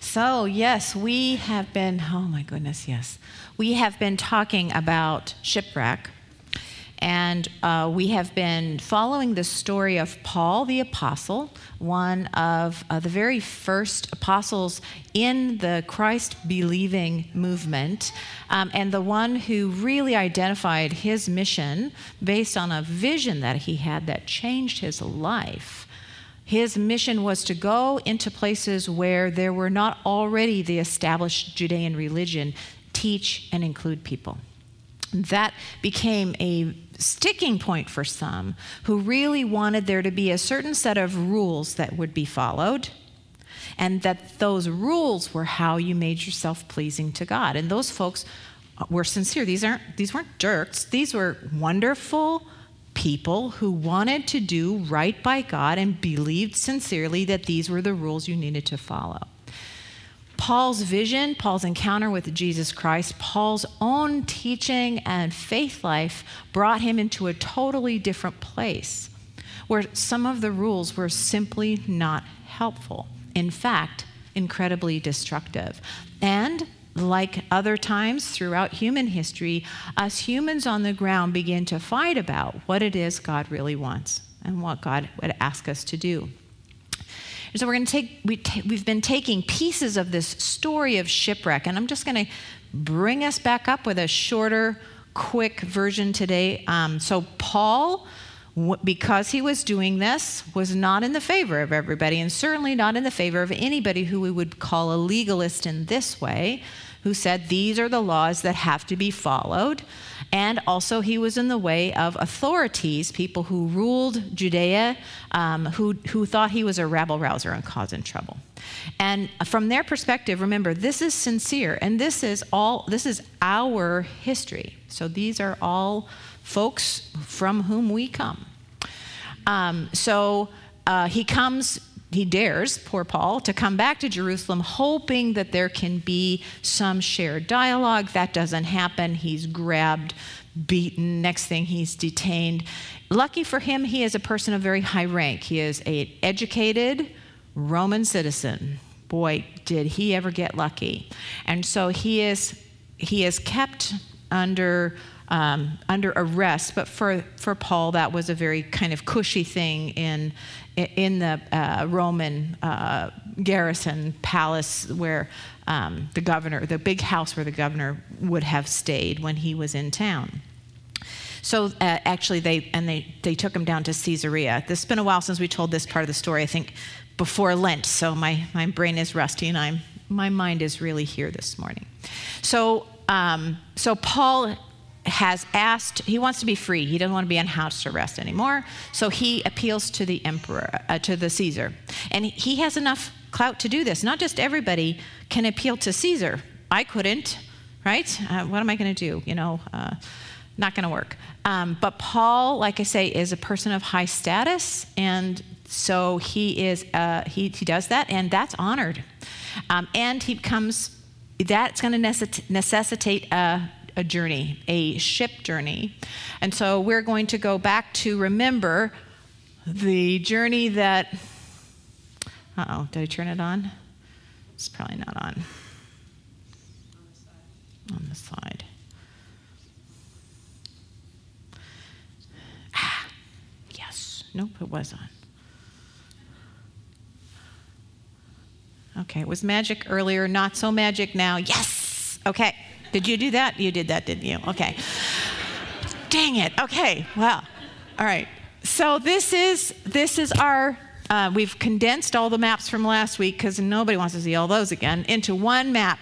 So, yes, we have been, oh my goodness, yes. We have been talking about shipwreck, and we have been following the story of Paul the Apostle, one of the very first apostles in the Christ-believing movement, and the one who really identified his mission based on a vision that he had that changed his life. His mission was to go into places where there were not already the established Judean religion, teach and include people. That became a sticking point for some who really wanted there to be a certain set of rules that would be followed, and that those rules were how you made yourself pleasing to God. And those folks were sincere. These weren't jerks. These were wonderful people who wanted to do right by God and believed sincerely that these were the rules you needed to follow. Paul's vision, Paul's encounter with Jesus Christ, Paul's own teaching and faith life brought him into a totally different place where some of the rules were simply not helpful. In fact, incredibly destructive. And like other times throughout human history, us humans on the ground begin to fight about what it is God really wants and what God would ask us to do. And so we've been taking pieces of this story of shipwreck, and I'm just going to bring us back up with a shorter, quick version today. So Paul, because he was doing this, was not in the favor of everybody, and certainly not in the favor of anybody who we would call a legalist in this way, who said these are the laws that have to be followed. And also he was in the way of authorities, people who ruled Judea, who thought he was a rabble-rouser and causing trouble. And from their perspective, remember, this is sincere, and this is our history. So these are all folks from whom we come. He dares, poor Paul, to come back to Jerusalem, hoping that there can be some shared dialogue. That doesn't happen. He's grabbed, beaten. Next thing, he's detained. Lucky for him, he is a person of very high rank. He is an educated Roman citizen. Boy, did he ever get lucky. And so he is kept under arrest, but for Paul, that was a very kind of cushy thing in the Roman garrison palace where the big house where the governor would have stayed when he was in town. So actually, they took him down to Caesarea. It's been a while since we told this part of the story, I think before Lent, so my brain is rusty and my mind is really here this morning. So Paul has asked, he wants to be free. He doesn't want to be on house arrest anymore. So he appeals to the emperor, to the Caesar. And he has enough clout to do this. Not just everybody can appeal to Caesar. I couldn't, right? What am I going to do? Not going to work. But Paul, like I say, is a person of high status. And so he does that, and that's honored. And he becomes, that's going to necessitate a journey, a ship journey. And so we're going to go back to remember the journey that, did I turn it on? It's probably not on. On the side. Yes, nope, it was on. Okay, it was magic earlier, not so magic now. Yes, okay. Did you do that? You did that, didn't you? Okay. Dang it. Okay. Wow. All right. So this is our, we've condensed all the maps from last week because nobody wants to see all those again into one map.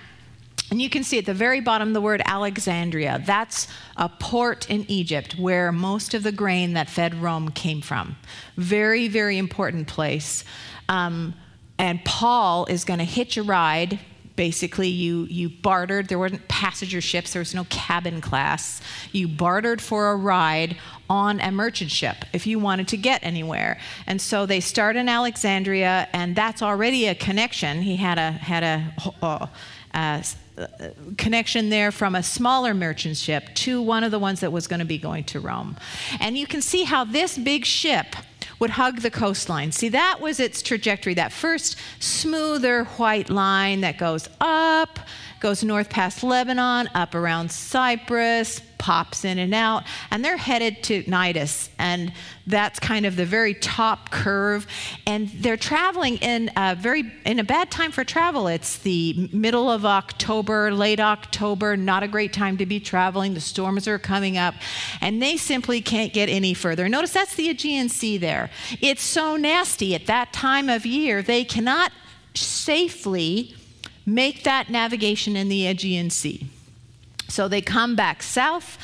And you can see at the very bottom the word Alexandria. That's a port in Egypt where most of the grain that fed Rome came from. Very, very important place. And Paul is going to hitch a ride Basically, you bartered. There weren't passenger ships. There was no cabin class. You bartered for a ride on a merchant ship if you wanted to get anywhere. And so they start in Alexandria, and that's already a connection. He had a connection there from a smaller merchant ship to one of the ones that was going to be going to Rome. And you can see how this big ship would hug the coastline. See, that was its trajectory, that first smoother white line that goes up, goes north past Lebanon, up around Cyprus, pops in and out, and they're headed to Cnidus, and that's kind of the very top curve. And they're traveling in a bad time for travel. It's the middle of October, late October, not a great time to be traveling. The storms are coming up, and they simply can't get any further. Notice that's the Aegean Sea there. It's so nasty at that time of year, they cannot safely make that navigation in the Aegean Sea. So they come back south.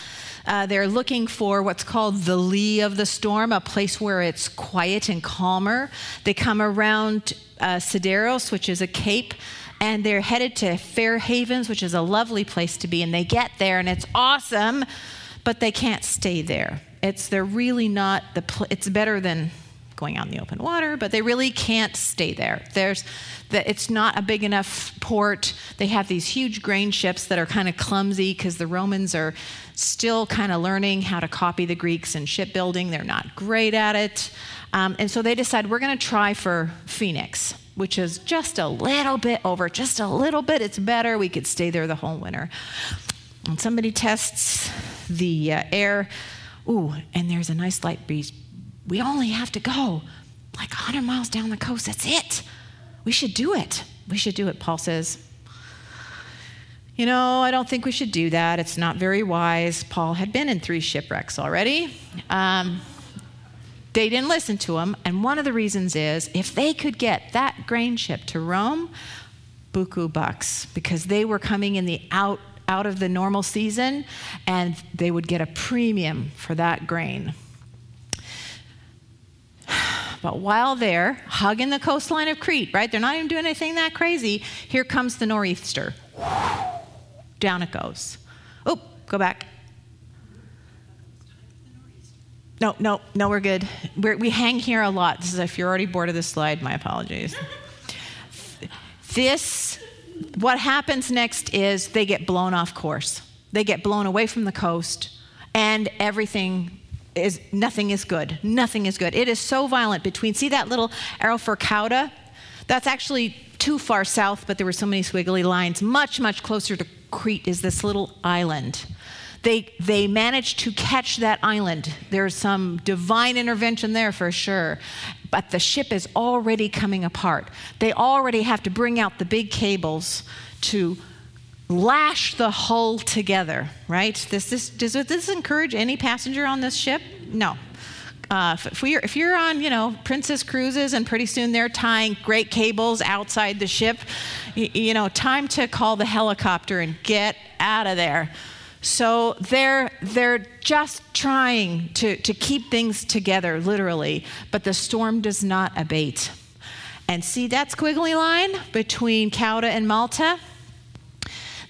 They're looking for what's called the lee of the storm, a place where it's quiet and calmer. They come around Sideros, which is a cape, and they're headed to Fair Havens, which is a lovely place to be. And they get there, and it's awesome, but they can't stay there. It's better than going out in the open water, but they really can't stay there. It's not a big enough port. They have these huge grain ships that are kind of clumsy because the Romans are still kind of learning how to copy the Greeks in shipbuilding. They're not great at it. And so they decide, we're going to try for Phoenix, which is just a little bit. It's better. We could stay there the whole winter. And somebody tests the air. Ooh, and there's a nice light breeze. We only have to go like 100 miles down the coast. That's it. We should do it. Paul says, I don't think we should do that. It's not very wise. Paul had been in 3 shipwrecks already. They didn't listen to him. And one of the reasons is if they could get that grain ship to Rome, buku bucks, because they were coming in the out of the normal season, and they would get a premium for that grain. But while they're hugging the coastline of Crete, right? They're not even doing anything that crazy. Here comes the nor'easter. Down it goes. Oh, go back. No, we're good. We hang here a lot. This is, if you're already bored of this slide, my apologies. What happens next is they get blown off course. They get blown away from the coast, and nothing is good. It is so violent between, see that little arrow for Cauda? That's actually too far south, but there were so many squiggly lines. Much, much closer to Crete is this little island. They managed to catch that island. There's some divine intervention there for sure. But the ship is already coming apart. They already have to bring out the big cables to lash the hull together, right? Does this encourage any passenger on this ship? No. If you're on, Princess Cruises, and pretty soon they're tying great cables outside the ship, time to call the helicopter and get out of there. So they're just trying to keep things together, literally, but the storm does not abate. And see that squiggly line between Cauda and Malta?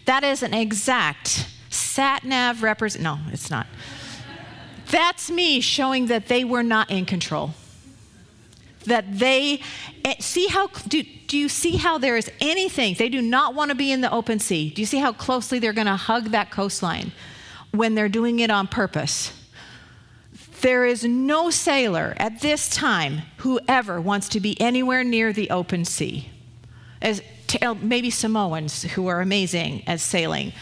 That is an exact sat-nav no, it's not. That's me showing that they were not in control. Do you see how there is anything? They do not want to be in the open sea. Do you see how closely they're going to hug that coastline when they're doing it on purpose? There is no sailor at this time who ever wants to be anywhere near the open sea. Maybe Samoans, who are amazing at sailing.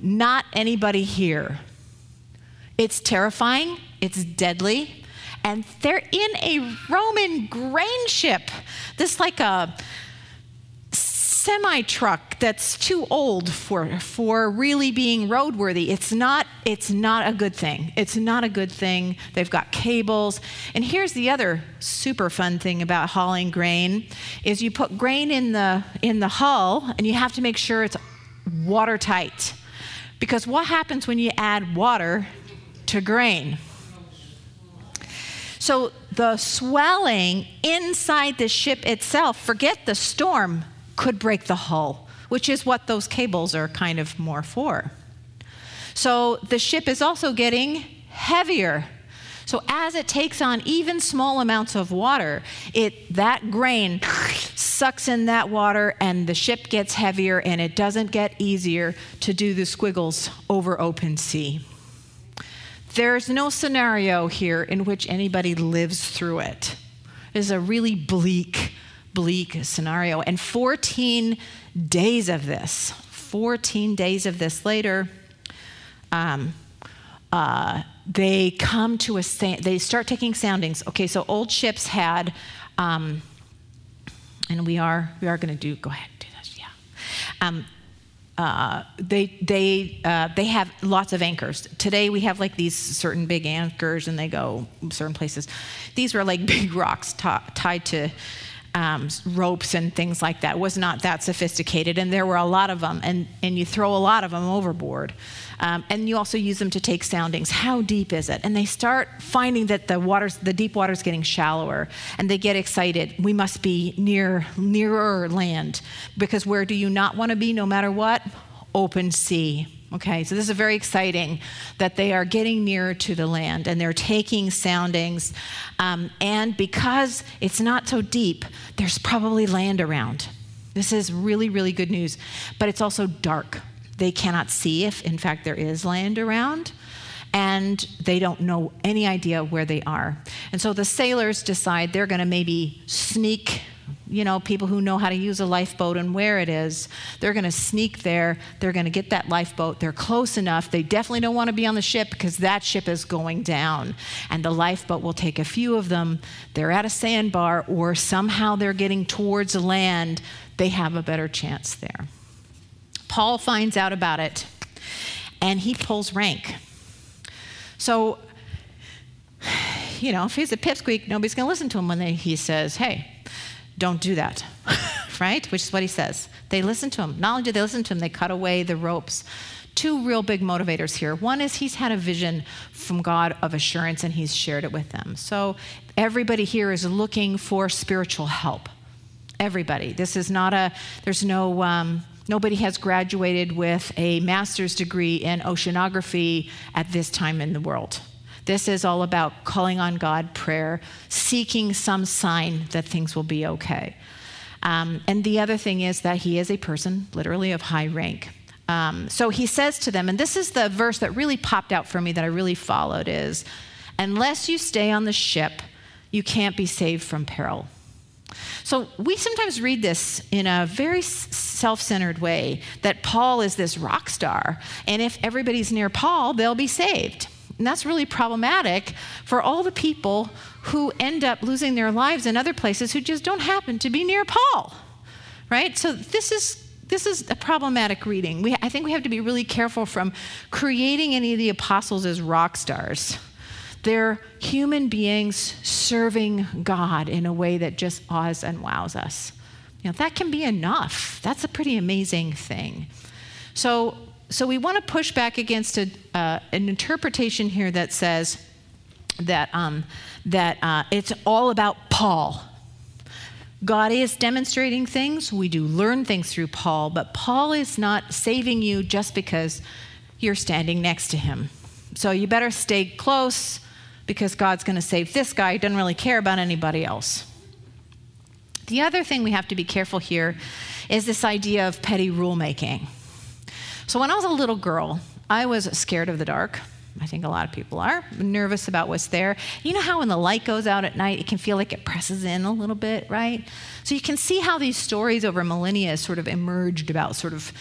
Not anybody here. It's terrifying. It's deadly. And they're in a Roman grain ship. This is like a semi-truck that's too old for really being roadworthy. It's not a good thing. It's not a good thing. They've got cables. And here's the other super fun thing about hauling grain is you put grain in the hull, and you have to make sure it's watertight. Because what happens when you add water to grain? So the swelling inside the ship itself, forget the storm, could break the hull, which is what those cables are kind of more for. So the ship is also getting heavier. So as it takes on even small amounts of water, that grain sucks in that water and the ship gets heavier, and it doesn't get easier to do the squiggles over open sea. There's no scenario here in which anybody lives through it. It's a really bleak, bleak scenario. And 14 days of this later, they come to a they start taking soundings. Okay, so old ships had, and we are going to do. Go ahead, do this. Yeah. They have lots of anchors. Today we have like these certain big anchors, and they go certain places. These were like big rocks tied to ropes and things like that. It was not that sophisticated, and there were a lot of them. And you throw a lot of them overboard. And you also use them to take soundings. How deep is it? And they start finding that the deep water's getting shallower, and they get excited. We must be nearer land, because where do you not want to be no matter what? Open sea. Okay, so this is very exciting that they are getting nearer to the land, and they're taking soundings. And because it's not so deep, there's probably land around. This is really, really good news, but it's also dark. They cannot see if, in fact, there is land around, and they don't know any idea where they are. And so the sailors decide they're going to maybe sneak, people who know how to use a lifeboat and where it is, they're going to sneak there. They're going to get that lifeboat. They're close enough. They definitely don't want to be on the ship, because that ship is going down, and the lifeboat will take a few of them. They're at a sandbar, or somehow they're getting towards land. They have a better chance there. Paul finds out about it, and he pulls rank. So, if he's a pipsqueak, nobody's going to listen to him when he says, hey, don't do that, right? Which is what he says. They listen to him. Not only do they listen to him, they cut away the ropes. Two real big motivators here. One is he's had a vision from God of assurance, and he's shared it with them. So everybody here is looking for spiritual help. Everybody. This is not nobody has graduated with a master's degree in oceanography at this time in the world. This is all about calling on God, prayer, seeking some sign that things will be okay. And the other thing is that he is a person literally of high rank. So he says to them, and this is the verse that really popped out for me that I really followed is, unless you stay on the ship, you can't be saved from peril. So we sometimes read this in a very self-centered way, that Paul is this rock star, and if everybody's near Paul, they'll be saved. And that's really problematic for all the people who end up losing their lives in other places who just don't happen to be near Paul, right? So this is a problematic reading. I think we have to be really careful from creating any of the apostles as rock stars. They're human beings serving God in a way that just awes and wows us. That can be enough. That's a pretty amazing thing. So we want to push back against an interpretation here that says that it's all about Paul. God is demonstrating things. We do learn things through Paul, but Paul is not saving you just because you're standing next to him. So you better stay close, because God's going to save this guy. He doesn't really care about anybody else. The other thing we have to be careful here is this idea of petty rulemaking. So when I was a little girl, I was scared of the dark. I think a lot of people are nervous about what's there. You know how when the light goes out at night, it can feel like it presses in a little bit, right? So you can see how these stories over millennia sort of emerged about sort of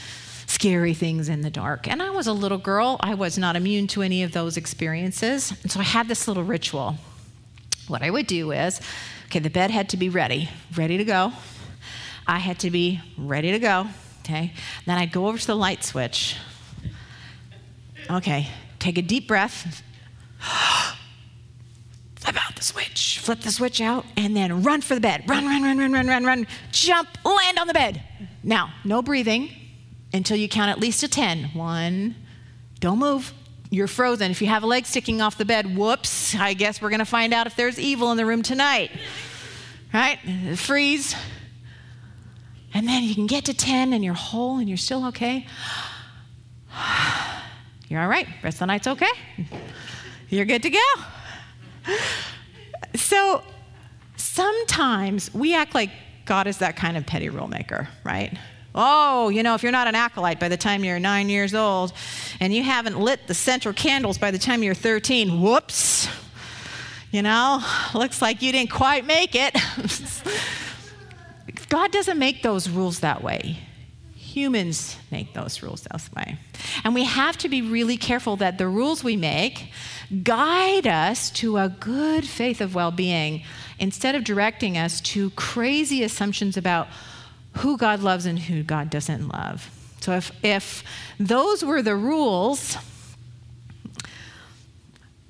scary things in the dark. And I was a little girl. I was not immune to any of those experiences. And so I had this little ritual. What I would do is, the bed had to be ready to go. I had to be ready to go, okay? Then I'd go over to the light switch. Okay, take a deep breath. Flip the switch out, and then run for the bed. Run, jump, land on the bed. Now, no breathing until you count at least to 10. 1, don't move. You're frozen. If you have a leg sticking off the bed, whoops, I guess we're going to find out if there's evil in the room tonight. Right? Freeze. And then you can get to 10 and you're whole and you're still okay. You're all right. Rest of the night's okay. You're good to go. So sometimes we act like God is that kind of petty rule maker, right? Oh, you know, if you're not an acolyte by the time you're 9 years old and you haven't lit the central candles by the time you're 13, whoops, you know, looks like you didn't quite make it. God doesn't make those rules that way. Humans make those rules that way. And we have to be really careful that the rules we make guide us to a good faith of well-being instead of directing us to crazy assumptions about who God loves and who God doesn't love. So if those were the rules,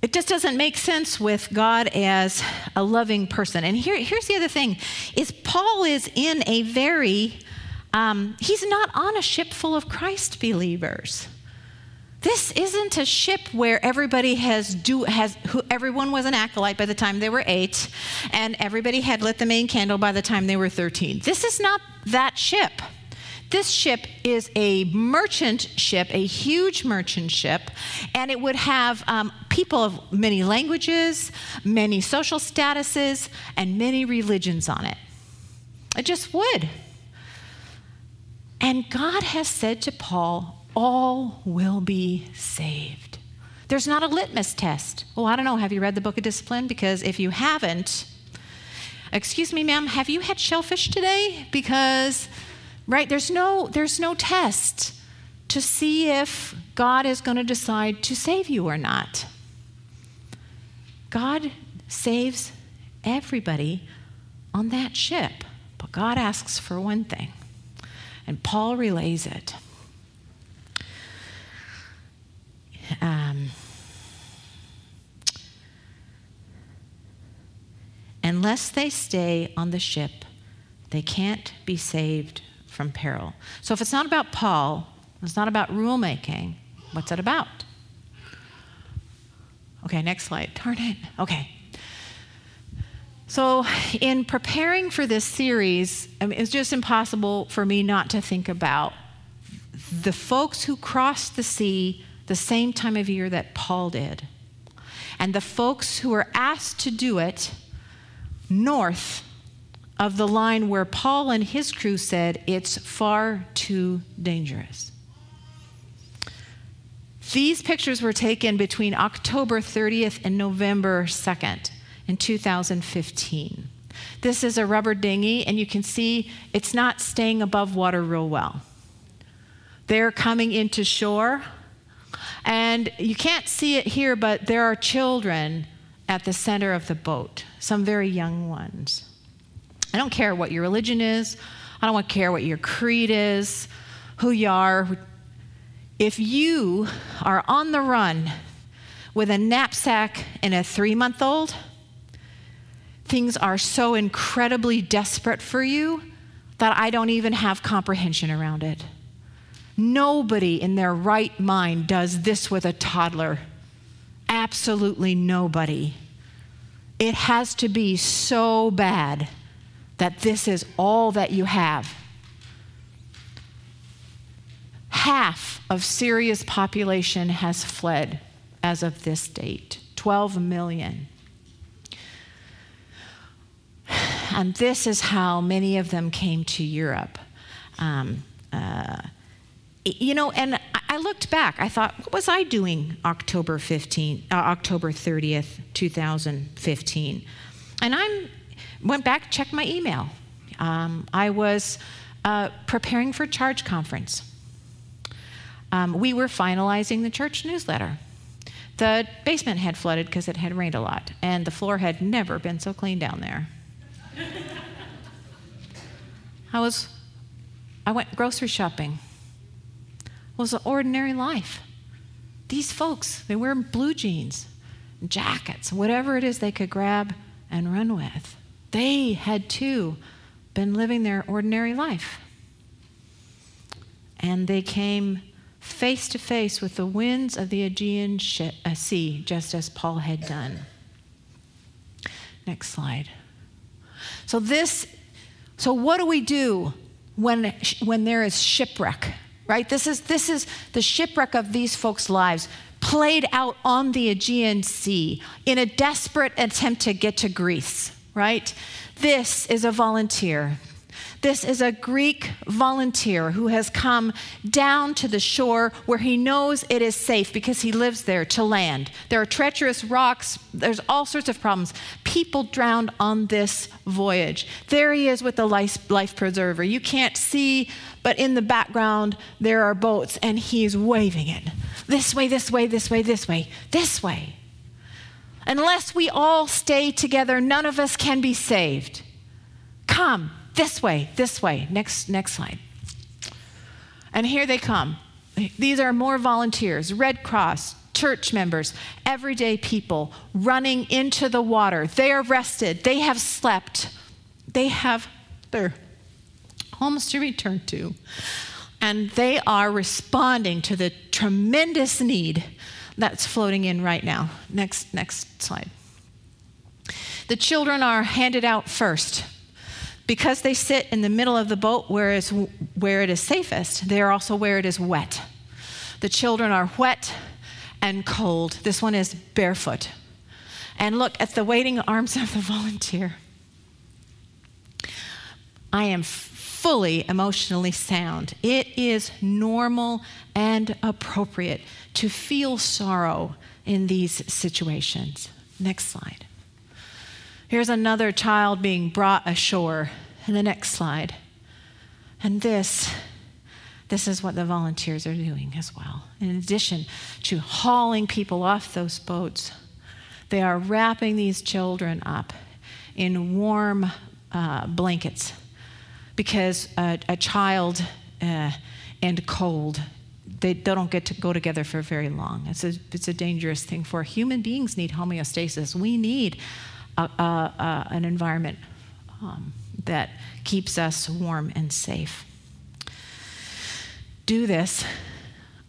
it just doesn't make sense with God as a loving person. And here's the other thing, is Paul is in a very, he's not on a ship full of Christ believers. This isn't a ship where everybody everyone was an acolyte by the time they were 8, and everybody had lit the main candle by the time they were 13. This is not that ship. This ship is a merchant ship, a huge merchant ship, and it would have people of many languages, many social statuses, and many religions on it. It just would. And God has said to Paul, all will be saved. There's not a litmus test. Oh, I don't know, have you read the Book of Discipline? Because if you haven't, excuse me, ma'am, have you had shellfish today? Because... right? There's no test to see if God is going to decide to save you or not. God saves everybody on that ship, but God asks for one thing, and Paul relays it. Unless they stay on the ship, they can't be saved from peril. So if it's not about Paul, it's not about rule-making, what's it about? Okay, next slide. Darn it. Okay. So in preparing for this series, it's just impossible for me not to think about the folks who crossed the sea the same time of year that Paul did, and the folks who were asked to do it north of the line where Paul and his crew said, it's far too dangerous. These pictures were taken between October 30th and November 2nd in 2015. This is a rubber dinghy, and you can see it's not staying above water real well. They're coming into shore, and you can't see it here, but there are children at the center of the boat, some very young ones. I don't care what your religion is. I don't care what your creed is, who you are. If you are on the run with a knapsack and a 3-month-old, things are so incredibly desperate for you that I don't even have comprehension around it. Nobody in their right mind does this with a toddler. Absolutely nobody. It has to be so bad that this is all that you have. Half of Syria's population has fled as of this date, 12 million. And this is how many of them came to Europe. You know, and I looked back, I thought, what was I doing October 30th, 2015? And went back, checked my email. I was preparing for Charge Conference. We were finalizing the church newsletter. The basement had flooded because it had rained a lot, and the floor had never been so clean down there. I went grocery shopping. It was an ordinary life. These folks, they wear blue jeans, jackets, whatever it is they could grab and run with. They had too been living their ordinary life. And they came face to face with the winds of the Aegean Sea, just as Paul had done. Next slide. So what do we do when there is shipwreck, right? This is the shipwreck of these folks' lives played out on the Aegean Sea in a desperate attempt to get to Greece, right? This is a volunteer. This is a Greek volunteer who has come down to the shore where he knows it is safe because he lives there to land. There are treacherous rocks. There's all sorts of problems. People drowned on this voyage. There he is with the life preserver. You can't see, but in the background, there are boats, and he's waving it. This way, this way, this way, this way, this way. Unless we all stay together, none of us can be saved. Come. This way, this way. Next slide. And here they come. These are more volunteers, Red Cross, church members, everyday people running into the water. They are rested. They have slept. They have their homes to return to. And they are responding to the tremendous need that's floating in right now. Next slide. The children are handed out first. Because they sit in the middle of the boat where it is safest, they are also where it is wet. The children are wet and cold. This one is barefoot. And look at the waiting arms of the volunteer. I am fully emotionally sound. It is normal and appropriate to feel sorrow in these situations. Next slide. Here's another child being brought ashore in the next slide. And this is what the volunteers are doing as well. In addition to hauling people off those boats, they are wrapping these children up in warm blankets because a child and cold, they don't get to go together for very long. It's a dangerous thing for human beings need homeostasis. We need an environment that keeps us warm and safe. Do this,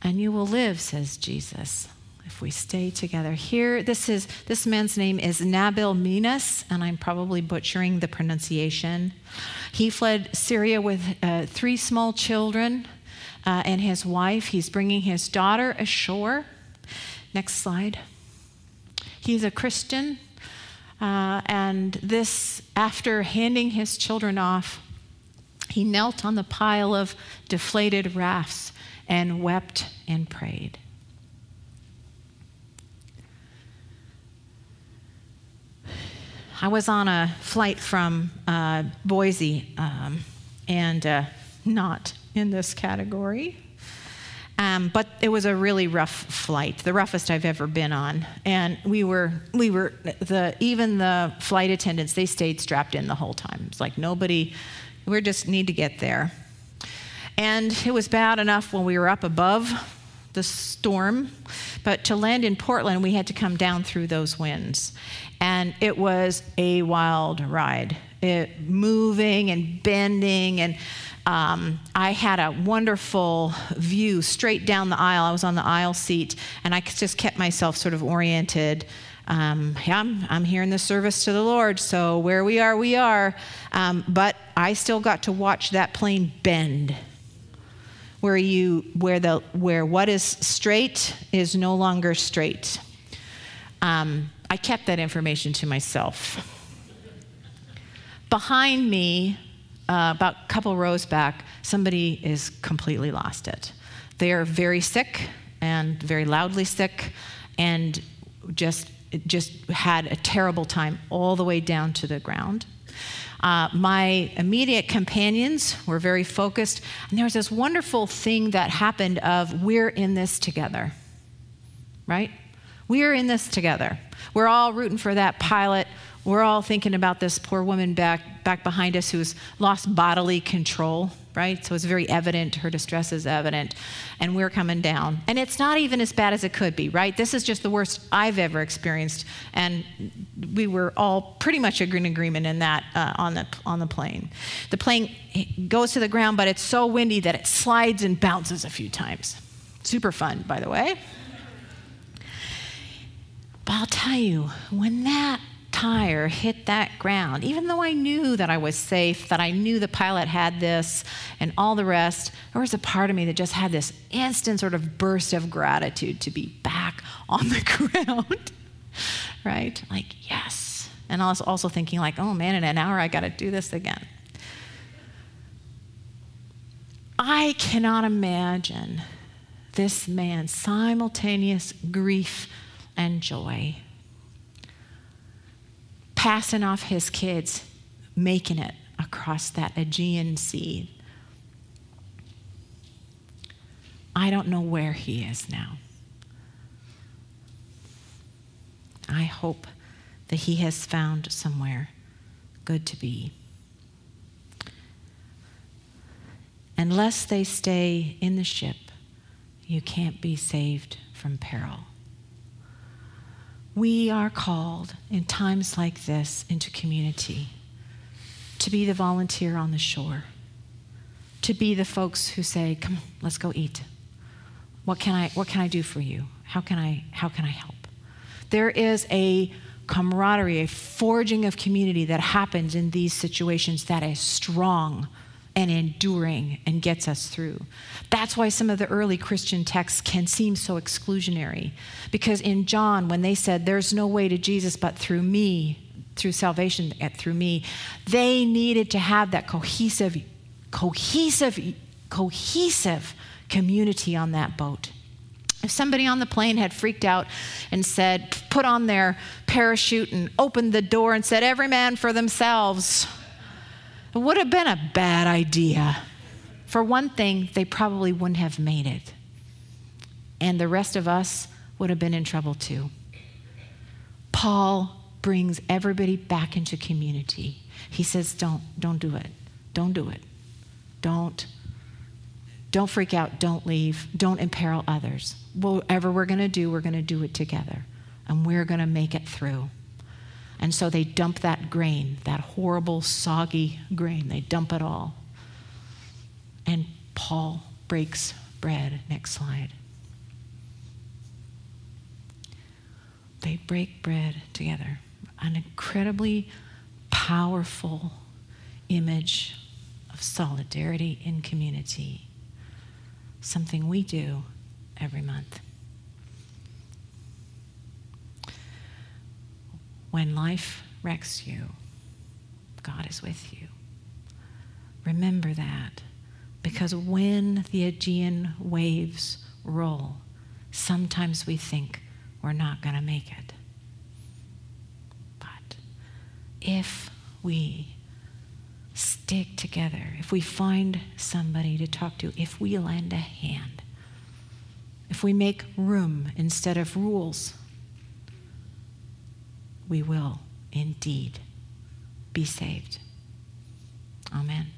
and you will live, says Jesus, if we stay together. Here, this man's name is Nabil Minas, and I'm probably butchering the pronunciation. He fled Syria with 3 small children and his wife. He's bringing his daughter ashore. Next slide. He's a Christian. And this, after handing his children off, he knelt on the pile of deflated rafts and wept and prayed. I was on a flight from Boise, and not in this category. But it was a really rough flight, the roughest I've ever been on. And even the flight attendants, they stayed strapped in the whole time. It's like we just need to get there. And it was bad enough when we were up above the storm, but to land in Portland, we had to come down through those winds. And it was a wild ride, moving and bending, and I had a wonderful view straight down the aisle. I was on the aisle seat, and I just kept myself sort of oriented. I'm here in the service to the Lord, so where we are. But I still got to watch that plane bend, where what is straight is no longer straight. I kept that information to myself. Behind me, about a couple rows back, somebody is completely lost it. They are very sick and very loudly sick and just had a terrible time all the way down to the ground. My immediate companions were very focused, and there was this wonderful thing that happened of we're in this together, right? We're in this together. We're all rooting for that pilot. We're all thinking about this poor woman back behind us who's lost bodily control, right? So it's very evident, her distress is evident, and we're coming down. And it's not even as bad as it could be, right? This is just the worst I've ever experienced, and we were all pretty much in agreement in that on the plane. The plane goes to the ground, but it's so windy that it slides and bounces a few times. Super fun, by the way. But I'll tell you, when that tire hit that ground, even though I knew that I was safe, that I knew the pilot had this and all the rest, there was a part of me that just had this instant sort of burst of gratitude to be back on the ground, right? Like, yes. And I was also thinking like, oh man, in an hour I gotta do this again. I cannot imagine this man's simultaneous grief and joy. Passing off his kids, making it across that Aegean Sea. I don't know where he is now. I hope that he has found somewhere good to be. Unless they stay in the ship, you can't be saved from peril. We are called in times like this into community, to be the volunteer on the shore, to be the folks who say, come on, let's go eat. What can I do for you? How can I help? There is a camaraderie, a forging of community that happens in these situations that is strong and enduring and gets us through. That's why some of the early Christian texts can seem so exclusionary. Because in John, when they said, there's no way to Jesus but through me, through salvation through me, they needed to have that cohesive community on that boat. If somebody on the plane had freaked out and said, put on their parachute and opened the door and said, every man for themselves, it would have been a bad idea. For one thing, they probably wouldn't have made it. And the rest of us would have been in trouble too. Paul brings everybody back into community. He says, don't do it. Don't do it. Don't freak out. Don't leave. Don't imperil others. Whatever we're going to do it together. And we're going to make it through. And so they dump that grain, that horrible, soggy grain. They dump it all. And Paul breaks bread. Next slide. They break bread together. An incredibly powerful image of solidarity in community. Something we do every month. When life wrecks you, God is with you. Remember that, because when the Aegean waves roll, sometimes we think we're not going to make it. But if we stick together, if we find somebody to talk to, if we lend a hand, if we make room instead of rules, we will indeed be saved. Amen.